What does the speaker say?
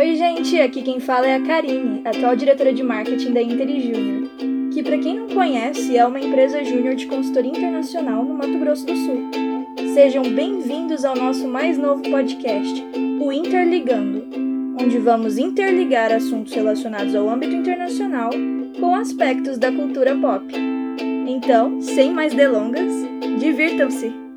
Oi gente, aqui quem fala é a Karine, atual diretora de marketing da Ínteri Jr, que para quem não conhece é uma empresa júnior de consultoria internacional no Mato Grosso do Sul. Sejam bem-vindos ao nosso mais novo podcast, o Interligando, onde vamos interligar assuntos relacionados ao âmbito internacional com aspectos da cultura pop. Então, sem mais delongas, divirtam-se!